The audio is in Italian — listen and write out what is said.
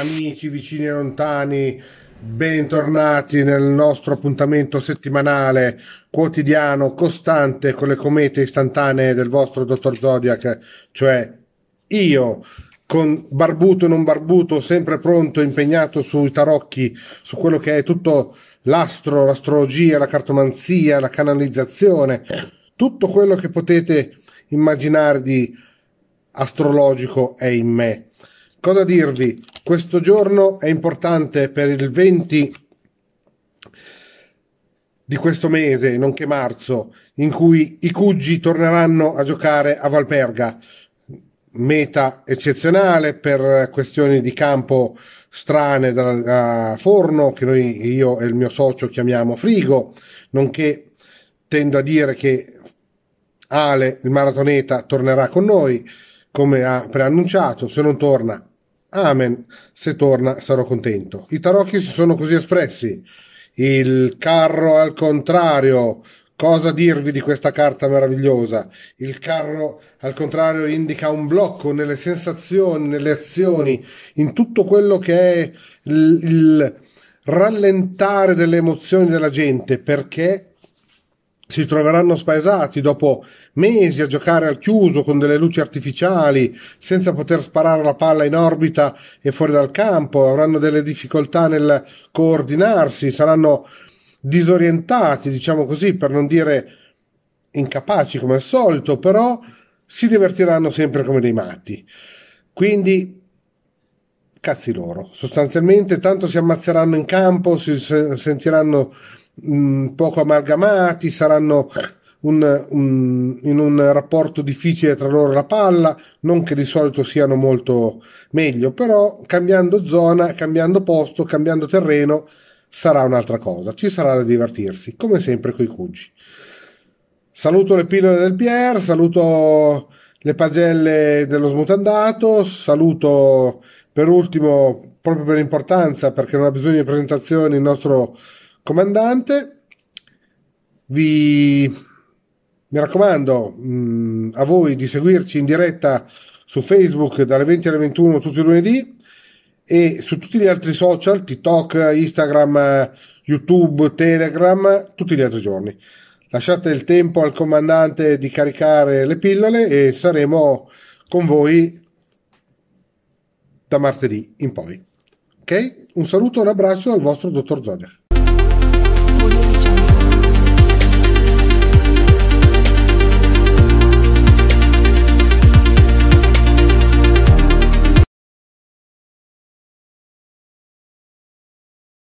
Amici vicini e lontani, bentornati nel nostro appuntamento settimanale, quotidiano, costante con le comete istantanee del vostro dottor Zodiac, cioè io, con barbuto e non barbuto, sempre pronto, impegnato sui tarocchi, su quello che è tutto l'astro, l'astrologia, la cartomanzia, la canalizzazione, tutto quello che potete immaginare di astrologico è in me. Cosa dirvi? Questo giorno è importante per il 20 di questo mese, nonché marzo, in cui i Cuggi torneranno a giocare a Valperga. Meta eccezionale per questioni di campo strane da forno, che io e il mio socio chiamiamo Frigo, nonché tendo a dire che Ale, il maratoneta, tornerà con noi, come ha preannunciato. Se non torna, amen, se torna sarò contento. I tarocchi si sono così espressi. Il carro al contrario, cosa dirvi di questa carta meravigliosa? Il carro al contrario indica un blocco nelle sensazioni, nelle azioni, in tutto quello che è il rallentare delle emozioni della gente, perché si troveranno spaesati dopo mesi a giocare al chiuso con delle luci artificiali, senza poter sparare la palla in orbita e fuori dal campo. Avranno delle difficoltà nel coordinarsi, saranno disorientati, diciamo così, per non dire incapaci come al solito, però si divertiranno sempre come dei matti. Quindi cazzi loro, sostanzialmente, tanto si ammazzeranno in campo, si sentiranno poco amalgamati, saranno in un rapporto difficile tra loro e la palla, non che di solito siano molto meglio, però cambiando zona, cambiando posto, cambiando terreno sarà un'altra cosa, ci sarà da divertirsi come sempre coi Cuggi. Saluto le pillole del Pierre, saluto le pagelle dello smutandato, saluto per ultimo, proprio per importanza, perché non ha bisogno di presentazioni, il nostro Comandante. Mi raccomando a voi di seguirci in diretta su Facebook dalle 20 alle 21 tutti i lunedì e su tutti gli altri social, TikTok, Instagram, YouTube, Telegram, tutti gli altri giorni. Lasciate il tempo al Comandante di caricare le pillole e saremo con voi da martedì in poi. Ok? Un saluto e un abbraccio dal vostro dottor Zodiac.